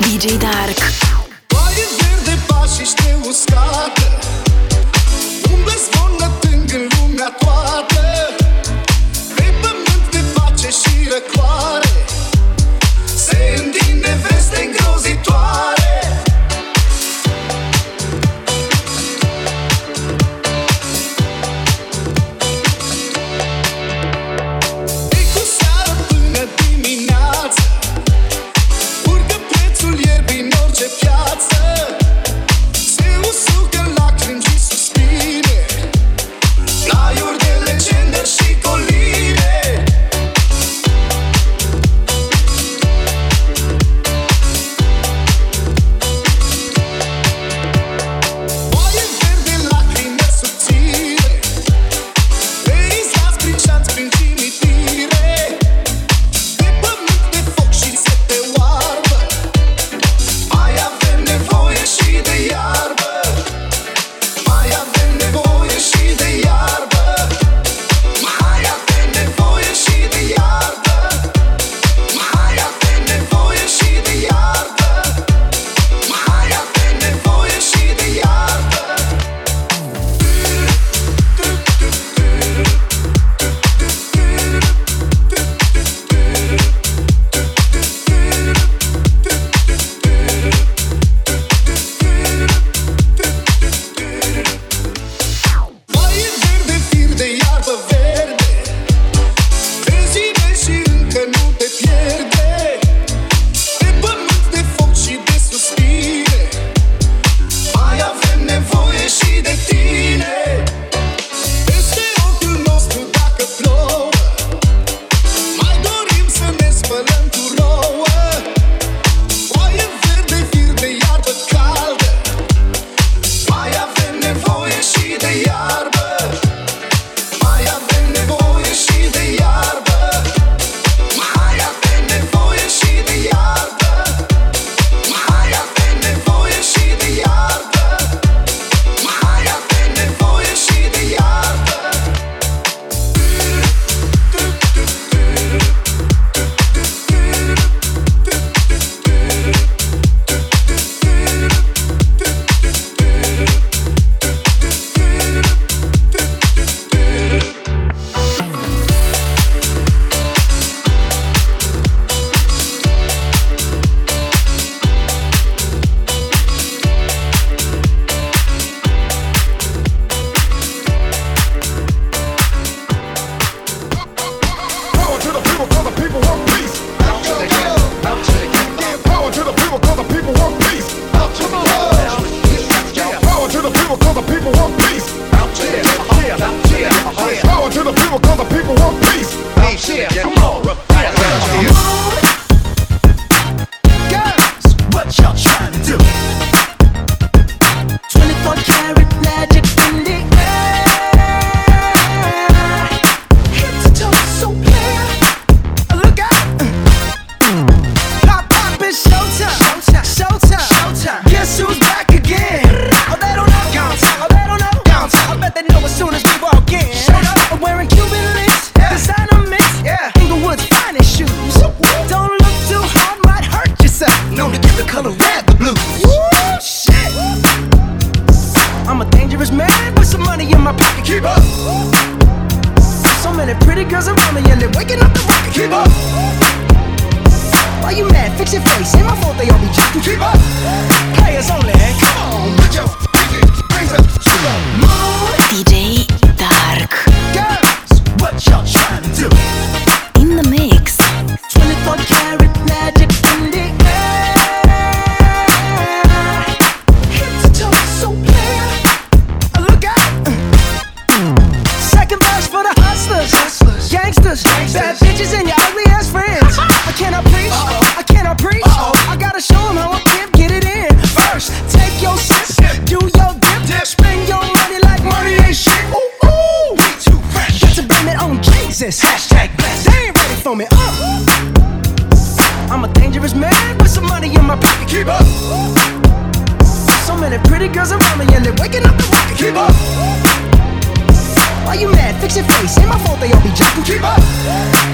DJ Dark. Baie verde, pașiște uscată, umblă zvonă tâng în lumea toată. Pe pământ de pace și răcoare se întinde veste îngrozitoare.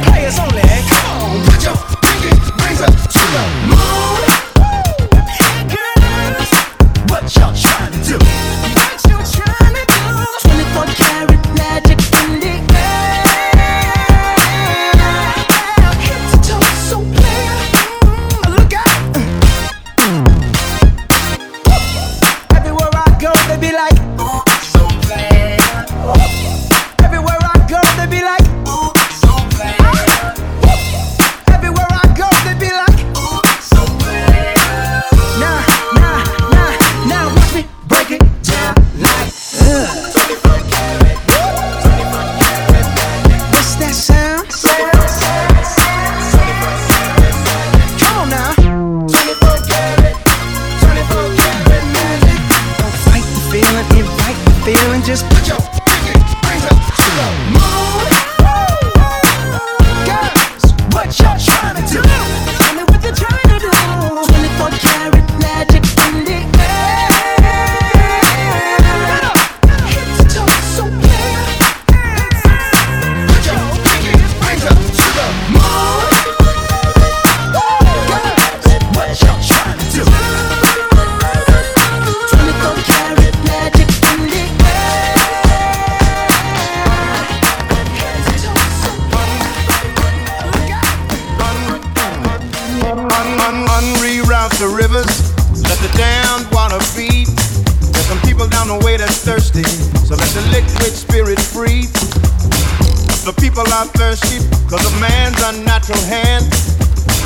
Players only, come on, put your pinky rings up to the moon. just put your fucking hands up to the moon. Girls, what y'all trying to do? Tell me what you're trying to do. 24 karat magic in the air. Hit the toe so clear. Put your fucking hands up to the moon. Girls, what y'all trying to do? 24 karat magic in the air. Hit the toe so clear. Reroute the rivers, let the damned water feed. There's some people down the way that's thirsty, so let the liquid spirit breathe. The people are thirsty because of man's unnatural hand.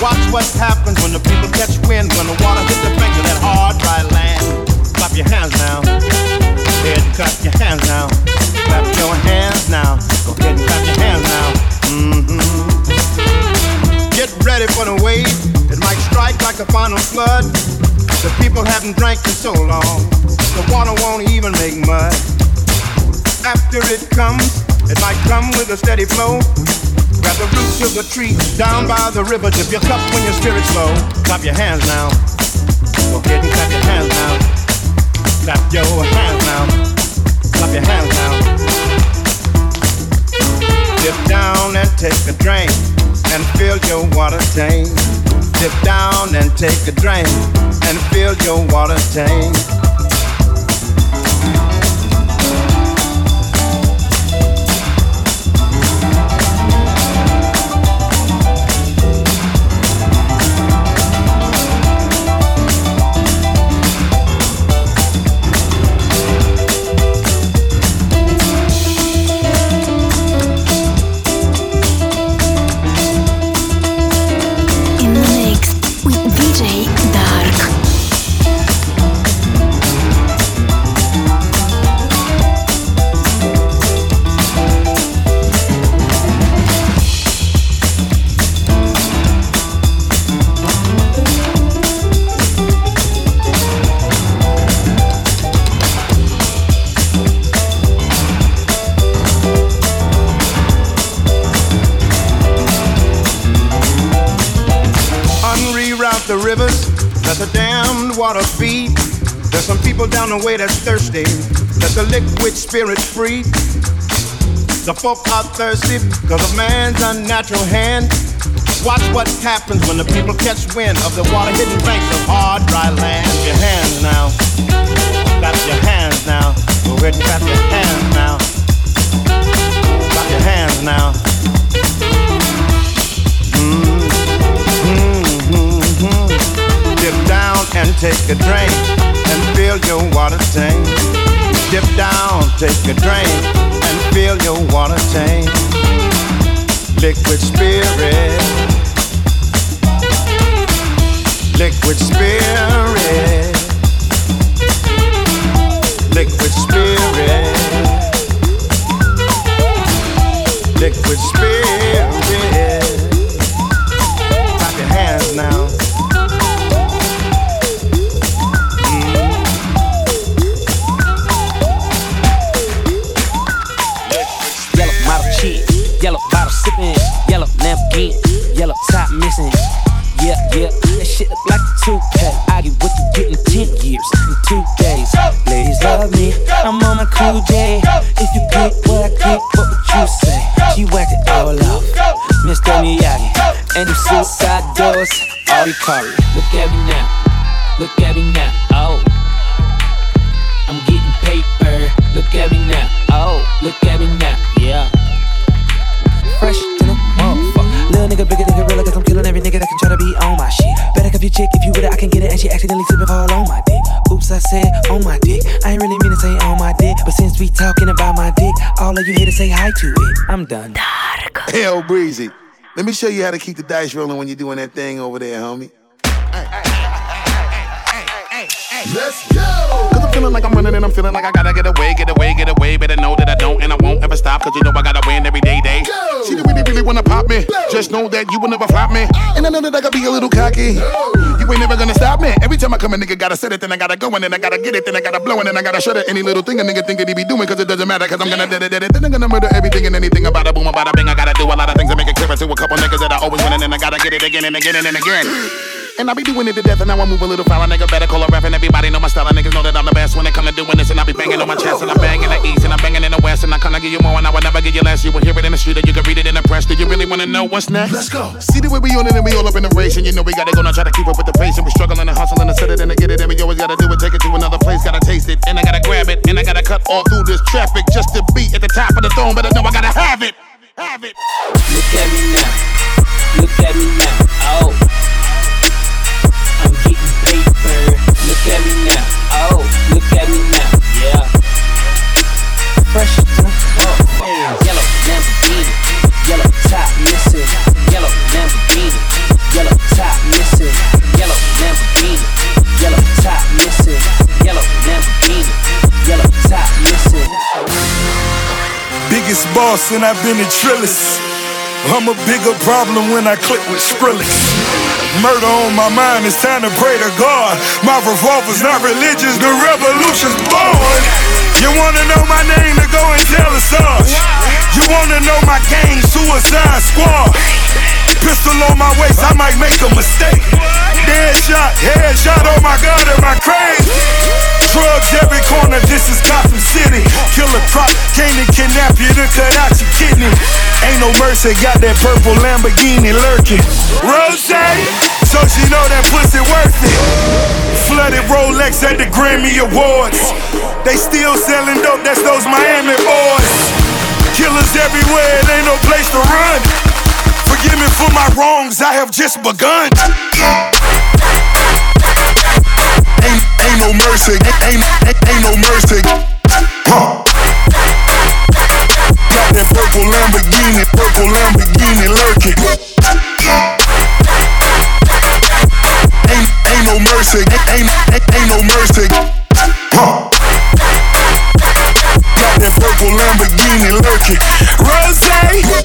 Watch what happens when the people catch wind, when the water hits the bank of that hard, dry land. Clap your hands now. Go ahead and clap your hands now. Clap your hands now. Go ahead and clap your hands now. Get ready for the wave. It might strike like a final flood. The people haven't drank in so long, the water won't even make mud. After it comes, it might come with a steady flow. Grab the roots of the tree down by the river. Dip your cup when your spirit's low. Clap your hands now. Go ahead and clap your hands now. Clap your hands now. Clap your hands now. Dip down and take a drink and fill your water tank. Dip down and take a drink and fill your water tank. The rivers, let the damned water feed. There's some people down the way that's thirsty. Let the liquid spirit free. The folk are thirsty because of man's unnatural hand. Watch what happens when the people catch wind of the water hidden banks of hard, dry land. Clap your hands now. Clap your hands now. Go ahead and clap your hands now. Clap your hands now. Dip down and take a drink and fill your water tank. Dip down, take a drink and fill your water tank. Liquid spirit. Liquid spirit. Liquid spirit. Liquid spirit. Clap your hands now. Yellow bottle sippin', yellow napkin, yellow top missing. Yeah, yeah, that shit look like a toupee. I get what you get in 10 years, in 2 days. Ladies love me, I'm on my cool day. If you get what I get, what would you say? She whacked it all off, Mr. Miyagi. And them suicide doors, all you carry. Look at me now, look at me now, oh. I'm getting paper, look at me now, oh. Look at me now, yeah. Fresh to the motherfucker. Little nigga, bigger nigga, real, 'cause I'm killing every nigga that can try to be on my shit. Better cup your chick if you with it, I can get it. And she accidentally slipping fall on my dick. Oops, I said on my dick. I ain't really mean to say on my dick, but since we talking about my dick, all of you here to say hi to it. I'm done. Dark. Hell breezy. Let me show you how to keep the dice rolling when you're doing that thing over there, homie. Let's go. 'Cause I'm feeling like I'm running and I'm feeling like I gotta get away, get away, get away. Better know that I don't and I won't ever stop, 'cause you know I gotta win every day, day. Go. She really, really wanna pop me. Go. Just know that you will never flop me. And I know that I gotta be a little cocky. Go. You ain't never gonna stop me. Every Every time I come, a nigga gotta set it, then I gotta go, and then I gotta get it, then I gotta blow, and then I gotta shut it. Any little thing a nigga think that he be doing, cause it doesn't matter, cause I'm gonna da da da da. Then I'm gonna murder everything and anything about a boom, about a bang. I gotta do a lot of things to make it clear to a couple niggas that I always win, and then I gotta get it again and again and again. And I be doing it to death, and now I move a little foul. A nigga better call a rap, and everybody know my style. Niggas know that I'm the best when it come to doing this, and I be banging on my chest, and I'm banging the east, and I'm banging in the west, and I kinda give you more, and I will never give you less. You will hear it in the street, and you can read it in the press. Do you really wanna know what's next? Let's go. See the way we on it, and we all up in the race, and you know we gotta go now, try to keep up with the pace, and we struggling and hustling and set it and to get it, and we always gotta do it, take it to another place, gotta taste it, and I gotta grab it, and I gotta cut all through this traffic just to be at the top of the throne, but I know I gotta have it, have it. Look at me now, look at me now, oh. I'm getting paper. Look at me now. Oh, look at me now. Yeah. Fresh drink. Oh, yellow Lamborghini. Yellow top missing. Yellow Lamborghini. Yellow top missing. Yellow Lamborghini. Yellow top missing. Yellow Lamborghini. Yellow top missing. Biggest boss and I've been a trillist. I'm a bigger problem when I click with Skrillex. Murder on my mind, it's time to pray to God. My revolver's not religious, the revolution's born. You wanna know my name, then go and tell us all. You wanna know my gang, Suicide Squad. Pistol on my waist, I might make a mistake. Head shot, oh my God, am I crazy? Drugs every corner, this is Gotham City. Killer prop, came to kidnap you to cut out your kidney. Ain't no mercy, got that purple Lamborghini lurking. Rosé! So she know that pussy worth it. Flooded Rolex at the Grammy Awards. They still selling dope, that's those Miami boys. Killers everywhere, it ain't no place to run. Forgive me for my wrongs, I have just begun. Ain't no mercy, ain't no mercy. Huh. Got that purple Lamborghini lurking. Ain't no mercy, ain't no mercy. Huh. Got that purple Lamborghini lurking. Rosé!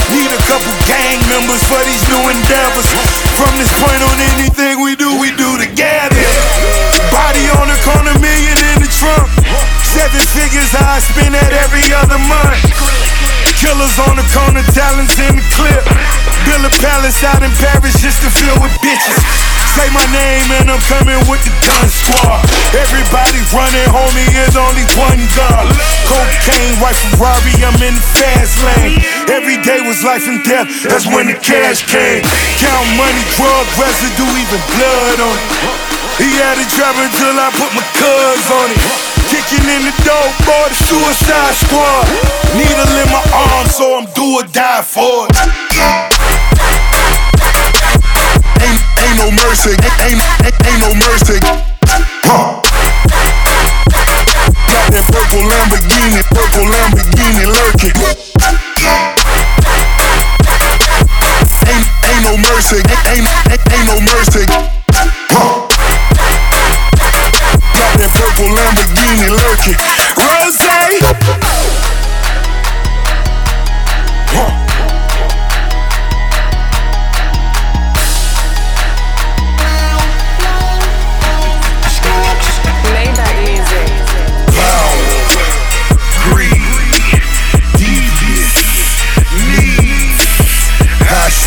Need a couple gang members for these new endeavors. From this point on, anything we do together. Body on the corner, million in the trunk. 7 figures I spend at every other month. Killers on the corner, talents in the clip. Build a palace out in Paris just to fill with bitches. Say my name and I'm coming with the gun squad. Everybody running, homie, there's only one God. Cocaine, white Ferrari, I'm in the fast lane. Every day was life and death, that's when the cash came. Count money, drug residue, even blood on it. He had it driving till I put my cuz on it. Kicking in the door, boy, the Suicide Squad. Needle in my arm, so I'm do or die for it. Ain't no mercy, ain't no mercy. Huh. Got that purple Lamborghini lurking. Ain't no mercy, ain't no mercy. Huh. Got that purple Lamborghini lurking. Rosé. Huh.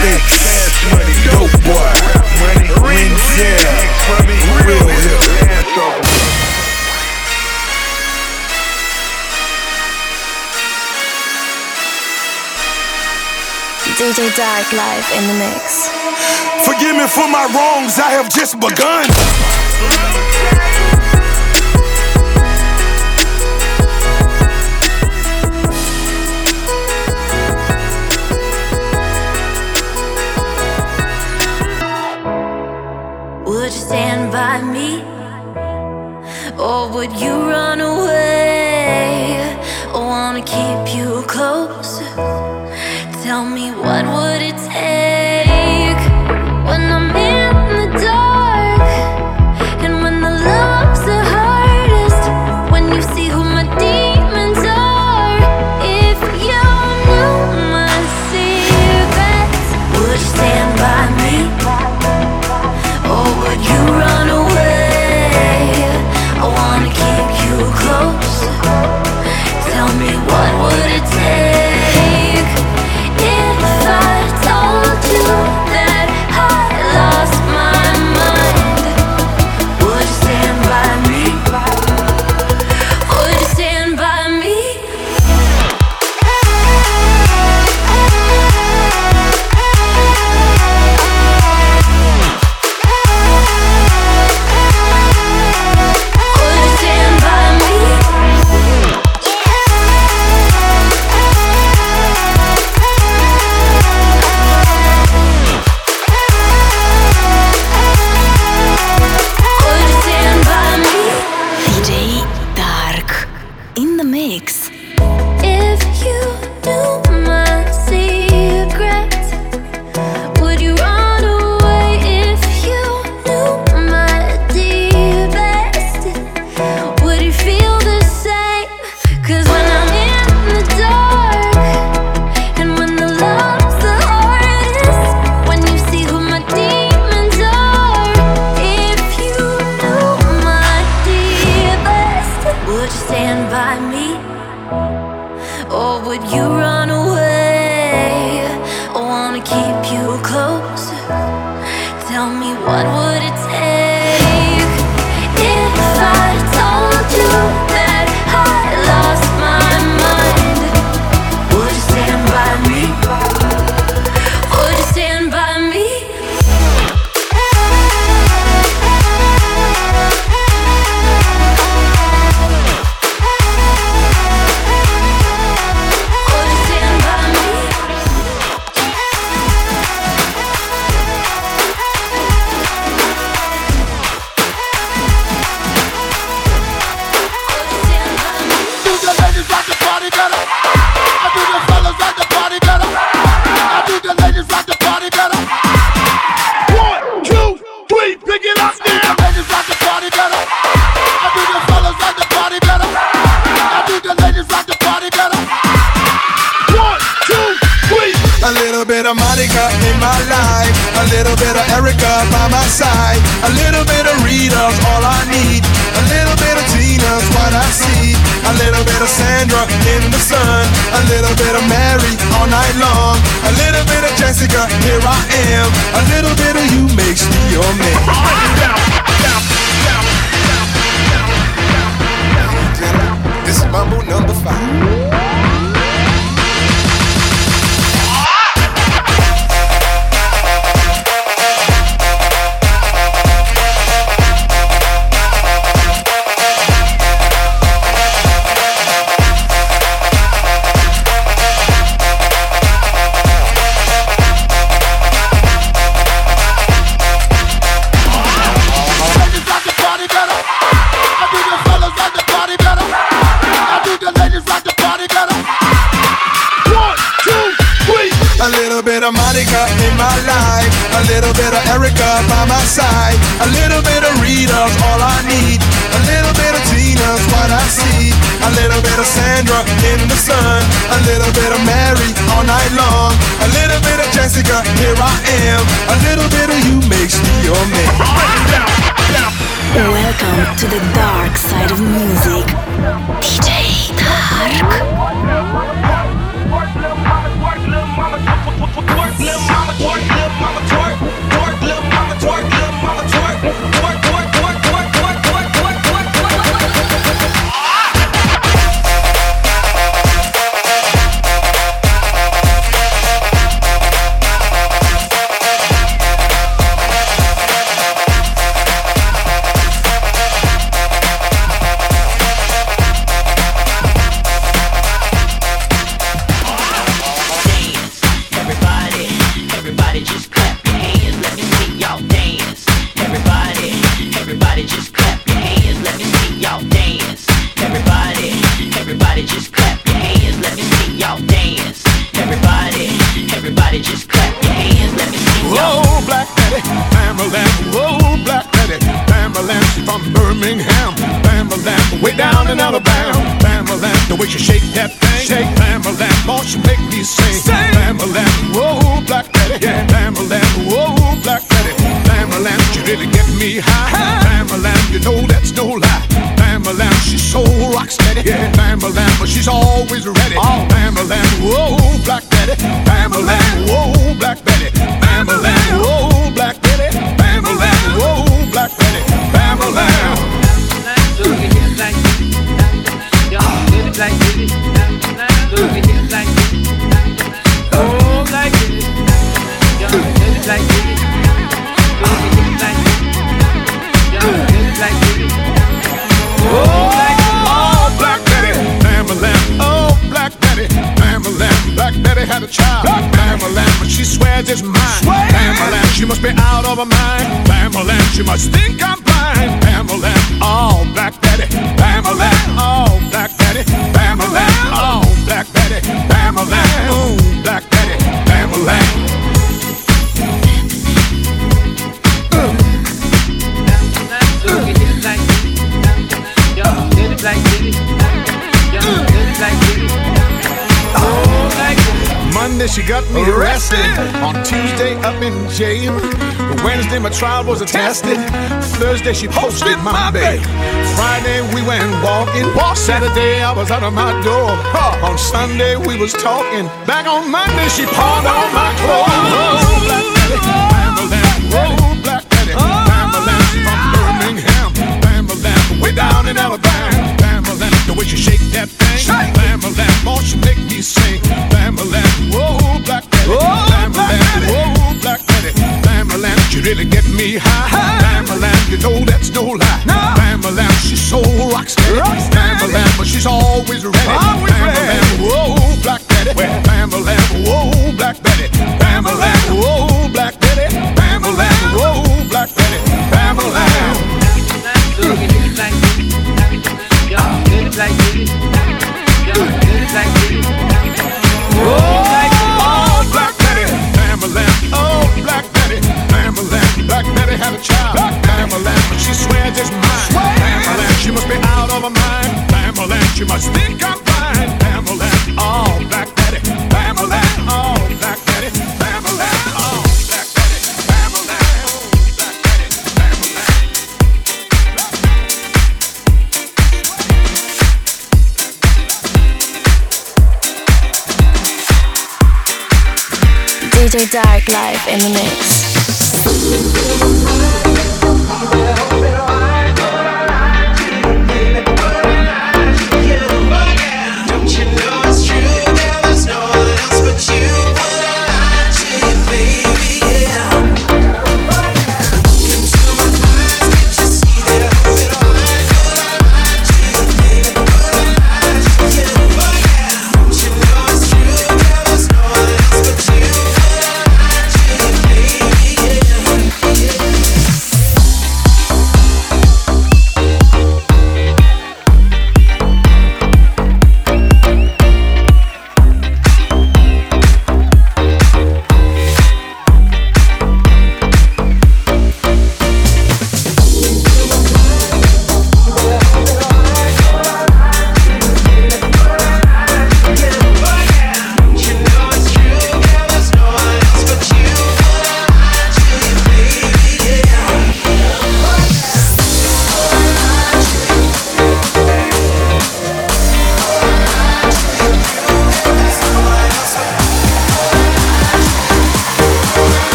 Cash money, dope boy, money, rings, yeah, real hill, asshole. DJ Dark live in the mix. Forgive me for my wrongs, I have just begun. Would you stand by me, or would you run away? I wanna keep you close. Tell me what would it from Birmingham, Bama Lamb, way down in Alabama. Bama Lamb, the way you shake that thing, shake Bama Lamb, won't you make me sing? Bama Lamb, whoa, black daddy, yeah. Bama Lamb, whoa, black daddy. Bama Lamb, you really get me high. Bama Lamb, you know that's no lie. Bama Lamb, she's so rock steady, yeah. Bama Lamb, but she's always ready. Oh, Bama Lamb, whoa, black daddy. Bama Lamb, whoa, black daddy. Bama Lamb, whoa, black daddy. Bama Lamb, whoa, black daddy. Bama Lamb. Look at him like this, do it like this, look at him like this, oh like this, do it like this, look at him like this, do it like this, oh like this. Oh black daddy, Bama Lamb, oh black daddy, Bama Lamb, black daddy had a child, Bama Lamb, but she swears it's mine, Bama Lamb, she must be out of her mind, Bama Lamb, she must think I'm blind, Bama Lamb. All black daddy, Bama Lamb. All black daddy, Bama Lamb. All black daddy, Bama Lamb. Ooh, black daddy, Bama Lamb. Look at him like this, y'all did it like this, y'all did it like this. Oh, like this. Monday she got me arrested. On Tuesday up in jail. Wednesday my trial was attested. Thursday she posted my bail. Friday we went walking. Saturday I was out of my door. On Sunday we was talking. Back on Monday she pawned all my clothes. Oh, black daddy, Bama Lamb. Oh, black daddy, Bama Lamb. From Birmingham, Bama Lamb. Way down in Alabama, Bama Lamb. The way she shake that thing, Bama Lamb. Won't you make me sing? Bama Lamb. Oh, black daddy, Bama Lamb. Oh, black daddy, Bama Lamb. You really get me high, Bama Lamb, you know that's no lie, no. Bama Lamb, she's so rock steady, Bama Lamb, but she's always ready, Bama Lamb, whoa, black daddy, Bama Lamb, whoa, black daddy, Bama Lamb, whoa, black daddy, Bama Lamb, whoa, black daddy, Bama Lamb. Look at it like this, y'all did it like this, y'all did it like this, oh, black daddy, Bama Lamb, oh, black daddy. Bama Lamb, black daddy had a child, Bama Lamb, but she swears it's mine, Bama Lamb, she must be out of her mind, Bama Lamb, she must think I'm blind, Bama Lamb, all black daddy, Bama Lamb, all black daddy, Bama Lamb, all black daddy, Bama Lamb, all black daddy, Bama Lamb. DJ Dark live in the mix.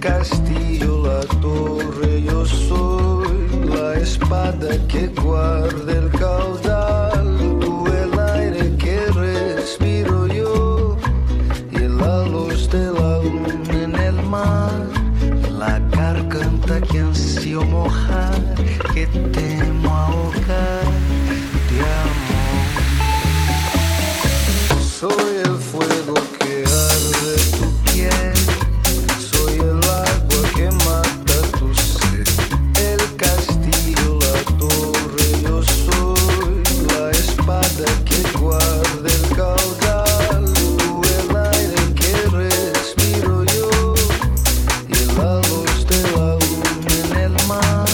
castillo, la torre, yo soy la espada que guarda el caudal, tú el aire que respiro yo y la luz de la luna en el mar, la garganta que ansío mojar, que temo ahogar, te amo. Soy el fuego que arde tu piel, soy el agua que mata tu sed, el castillo, la torre, yo soy la espada que guarda el caudal, tú el aire que respiro yo y la luz de la luna en el mar,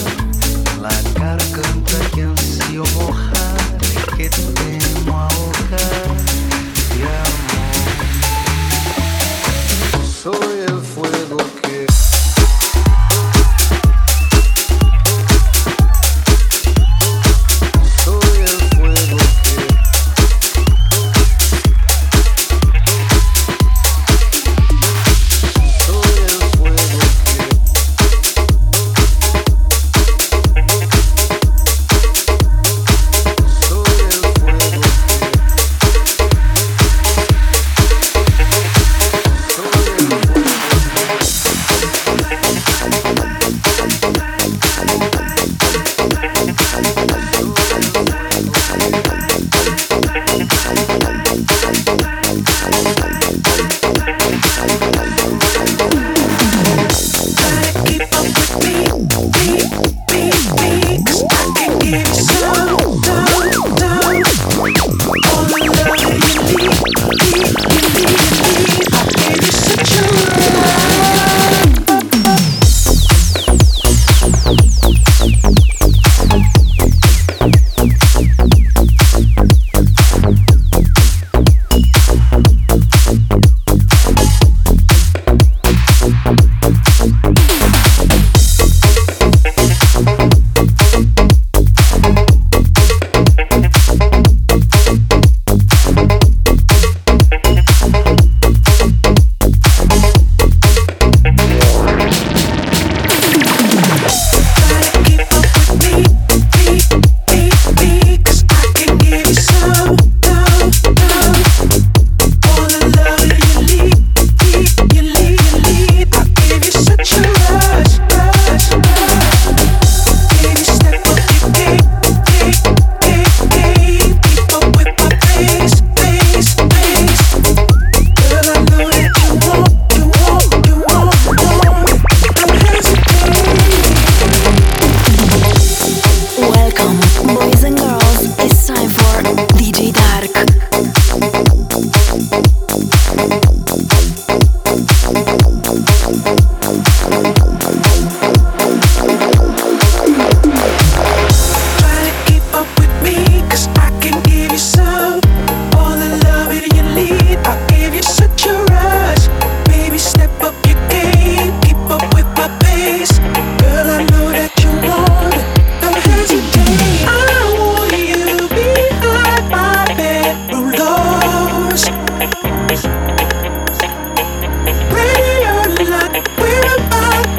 la garganta que ansío mojar, que temo ahogar, te amo. Soy el fuego que... Soy el fuego que... Soy el fuego que... Soy el fuego que... Soy el fuego que... Welcome, boys and girls. It's time for DJ Dark. Bring your light, bring it back.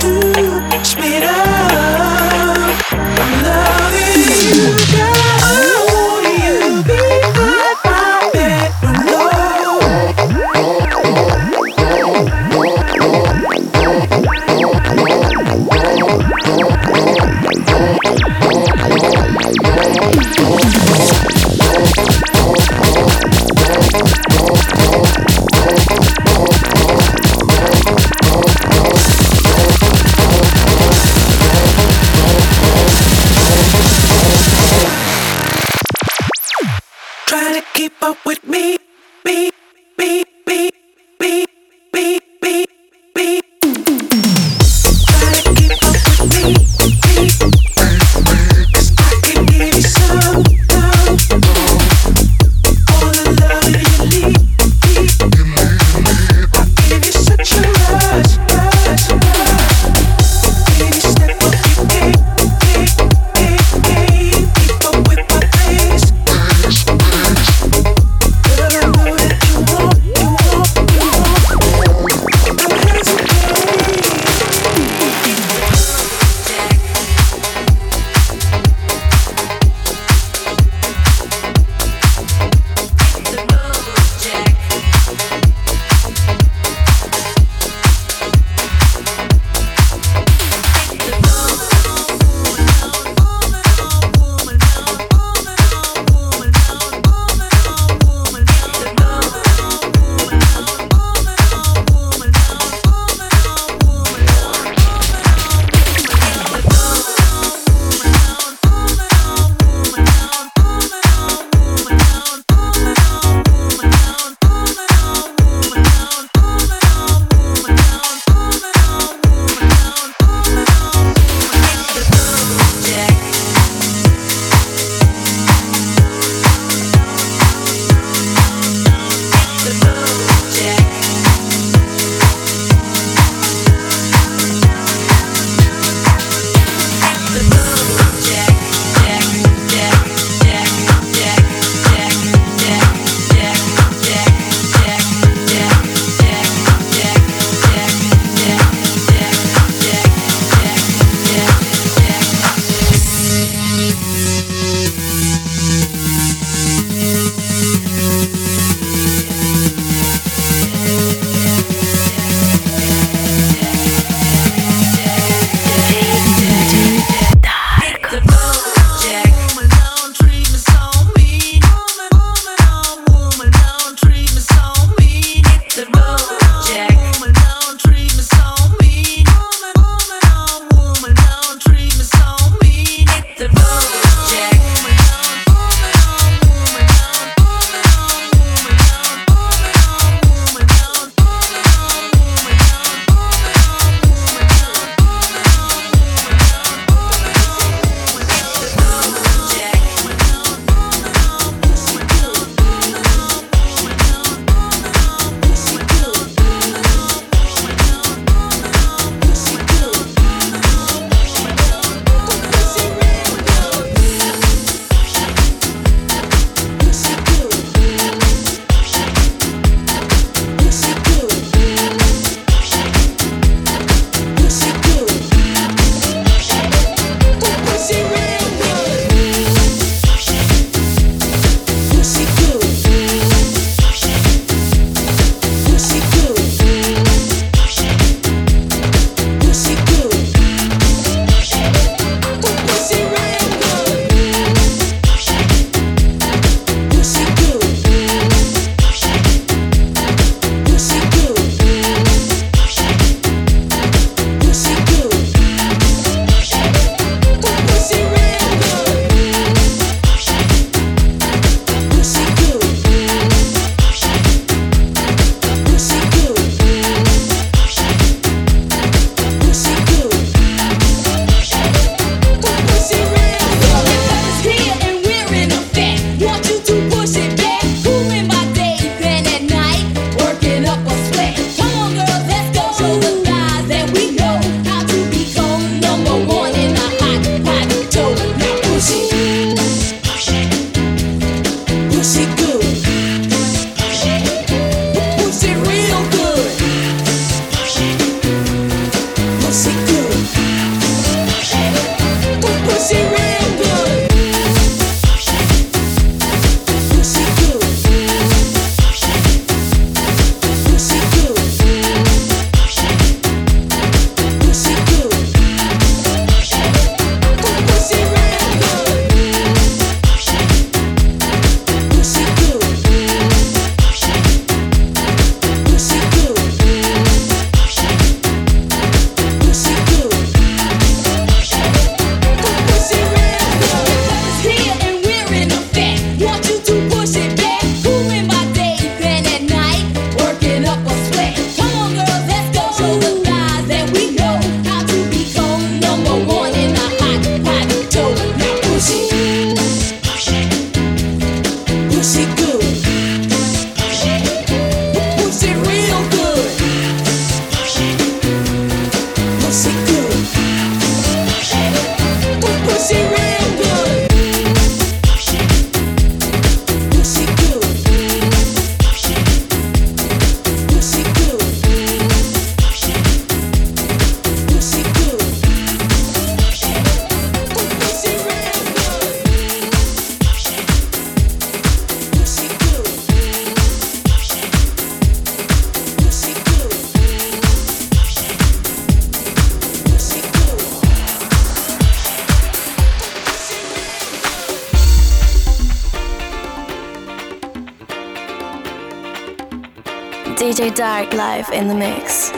DJ Dark live in the mix.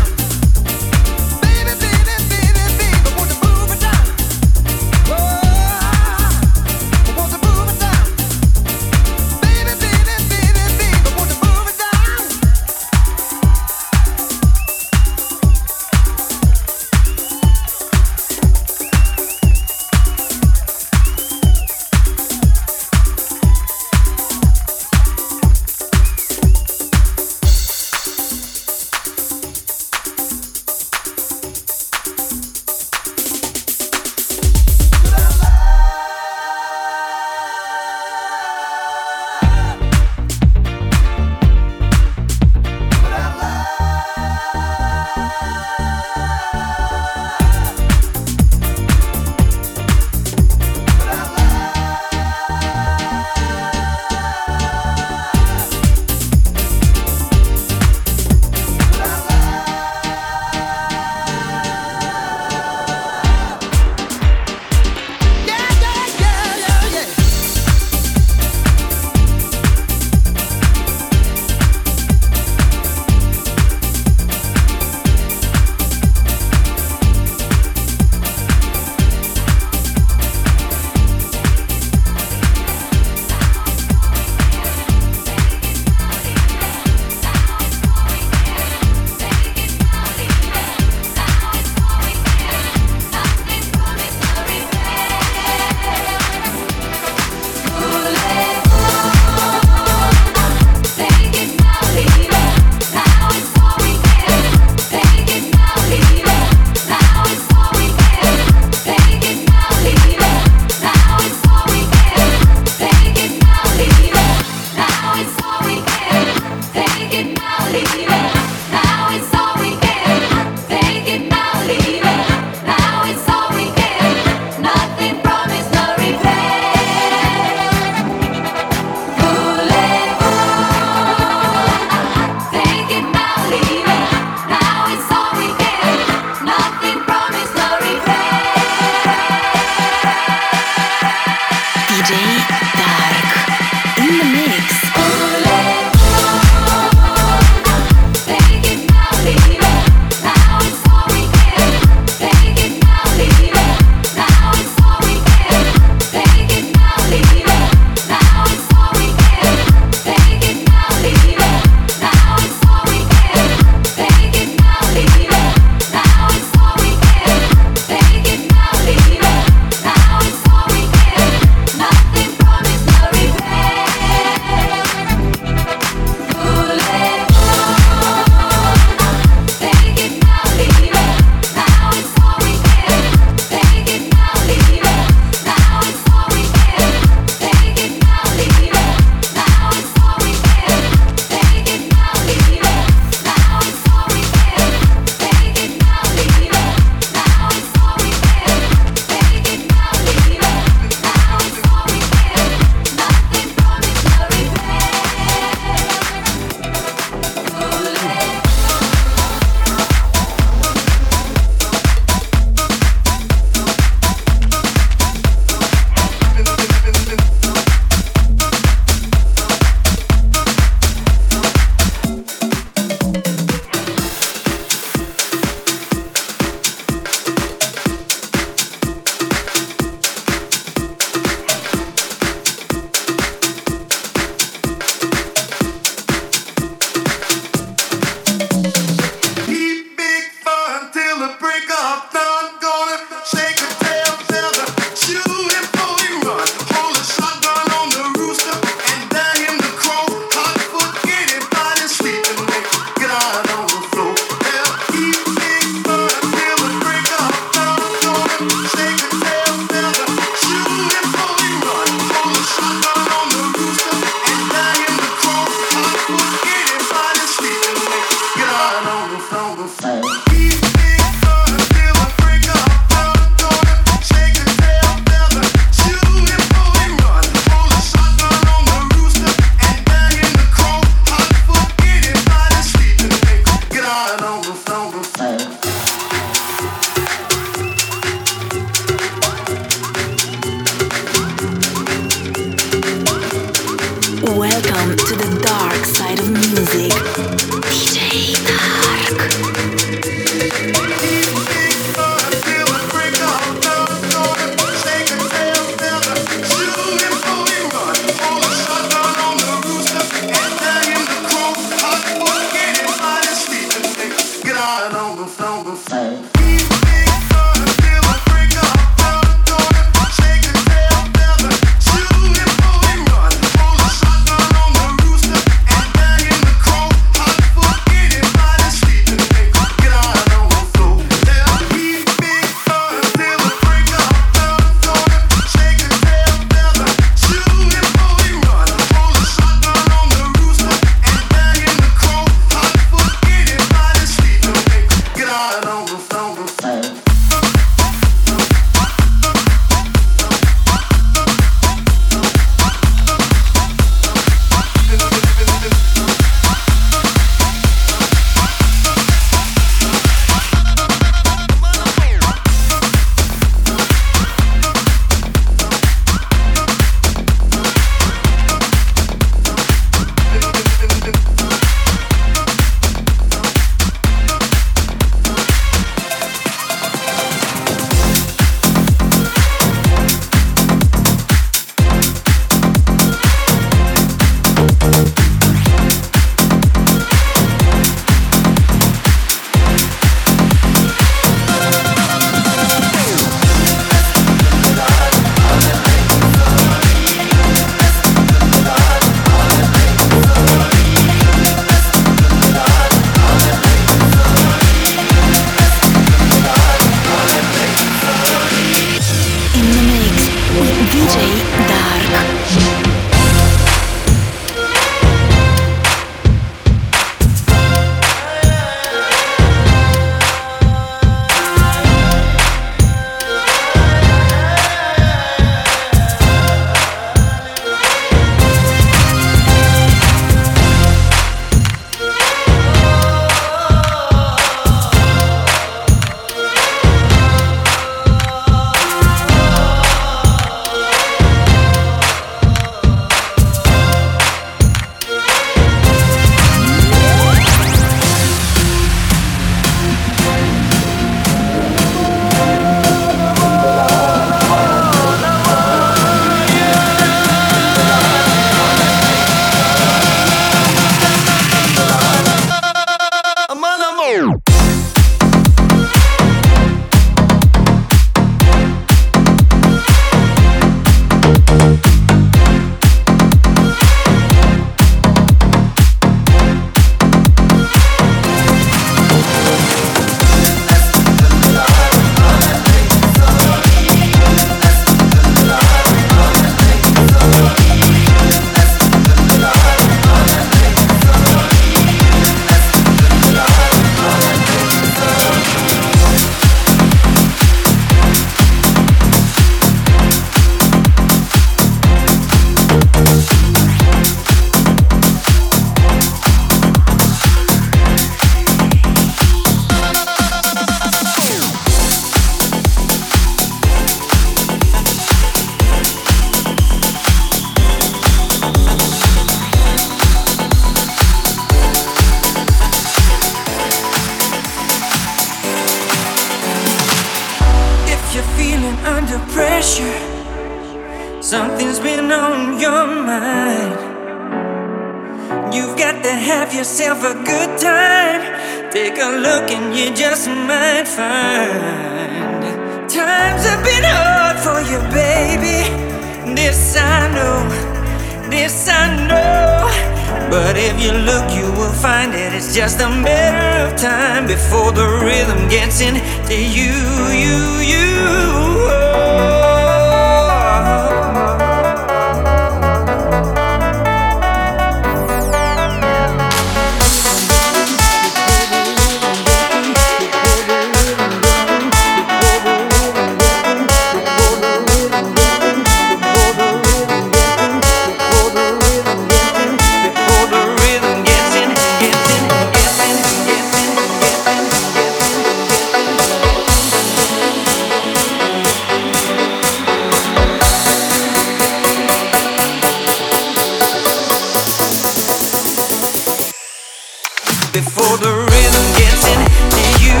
before the rhythm gets into you.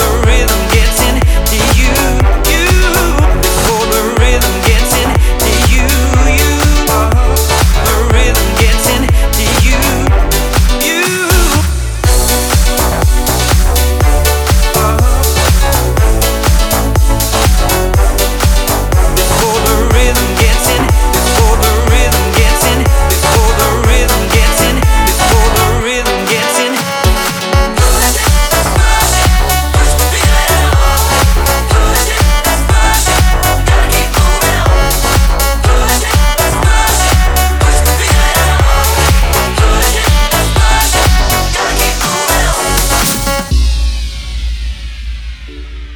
The rhythm gets into you, you. Before the rhythm gets into you, you. The rhythm gets into you, you. Before the rhythm gets in, before the rhythm gets in, before the rhythm gets in, before the rhythm gets in.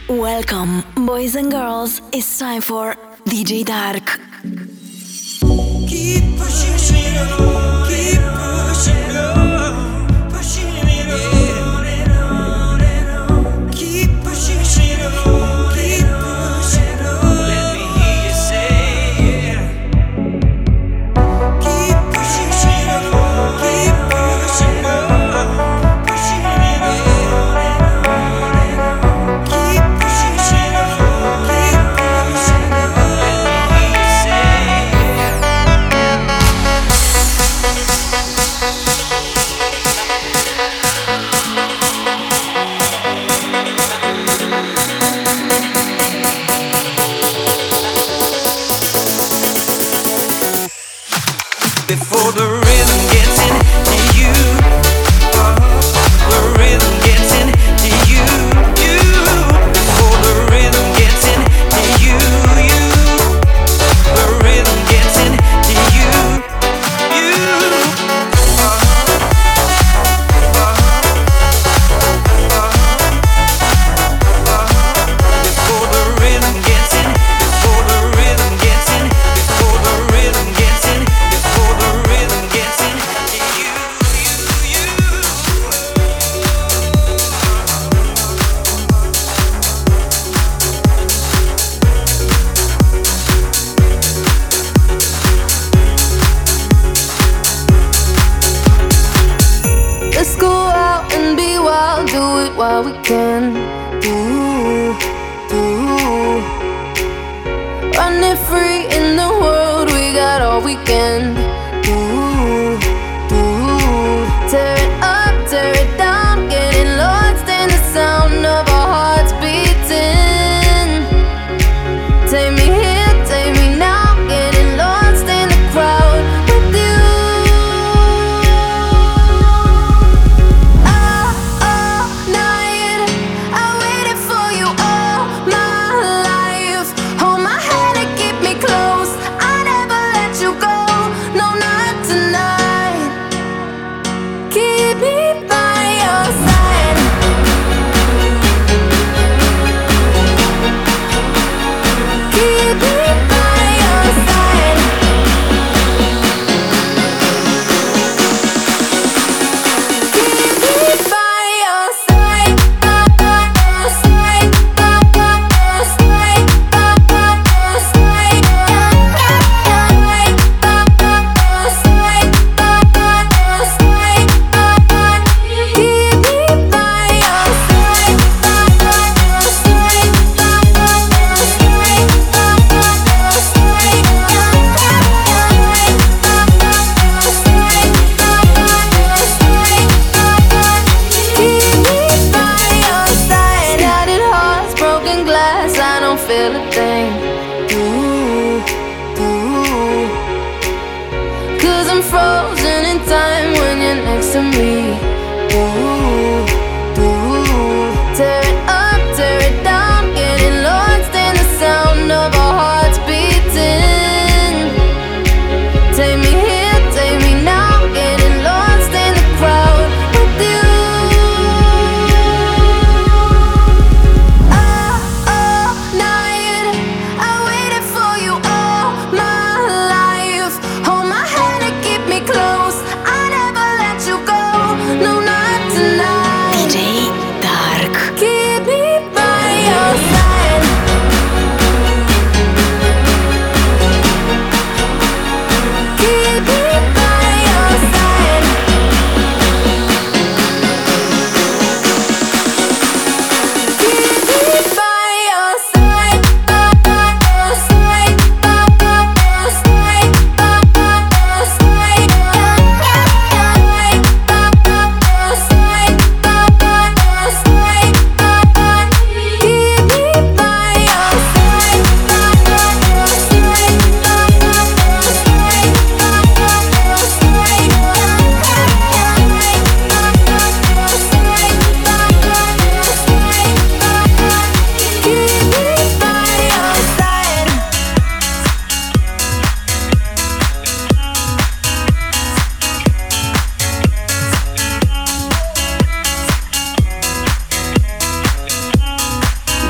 Welcome, boys and girls. It's time for DJ Dark. Keep pushing it on, keep pushing it on, pushing it on and on and on. Keep pushing it on, keep pushing it on. Let me hear you say, yeah. Keep pushing it on, keep pushing it on, pushing it on and on and on. Keep pushing it on, keep pushing it on. Let me hear you say, yeah. Before the rhythm gets into you, the rhythm gets into you, you. Before the rhythm gets into you, you. The rhythm gets into you, you. Before the rhythm gets in, before the rhythm gets in, before the rhythm gets in, before the rhythm gets in, you. Let's go out and be wild, do it while we can. Do. Run it free in the world, we got all weekend. Do. Tear it up, tear it down, getting lost in the sound of our hearts beating. Take me here, take me now, getting lost in the crowd with you. All night, I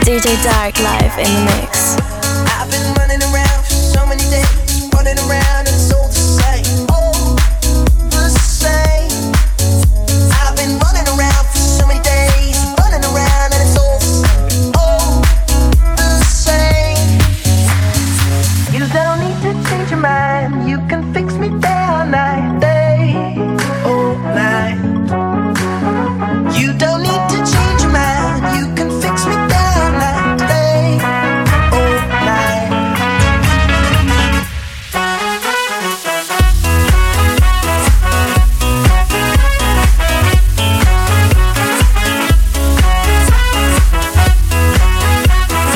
DJ Dark live in the mix. I've been running around for so many days, running around and it's all the same. All the same. I've been running around for so many days, running around and it's all the same. All the same. You don't need to change your mind, you can fix me day or night, day or night. You don't need to change your mind, you can fix me day or night, day or night. Day or night. You don't need to change your mind, you can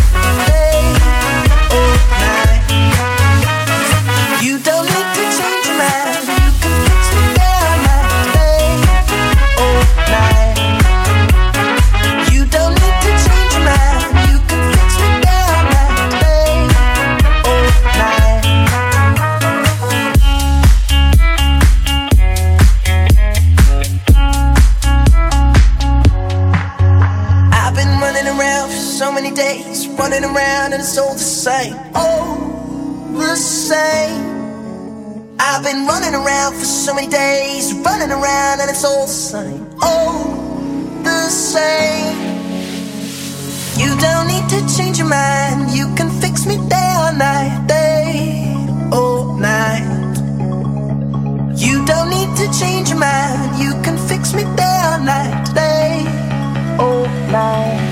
fix me day or night, day or night. You don't need to change your mind. You can fix me day or night, day or night. I've been running around for so many days, running around and it's all the same, all the same. I've been running around for so many days, running around and it's all the same, all the same. You don't need to change your mind, you can fix me day or night. You don't need to change your mind, you can fix me day or night, day or night.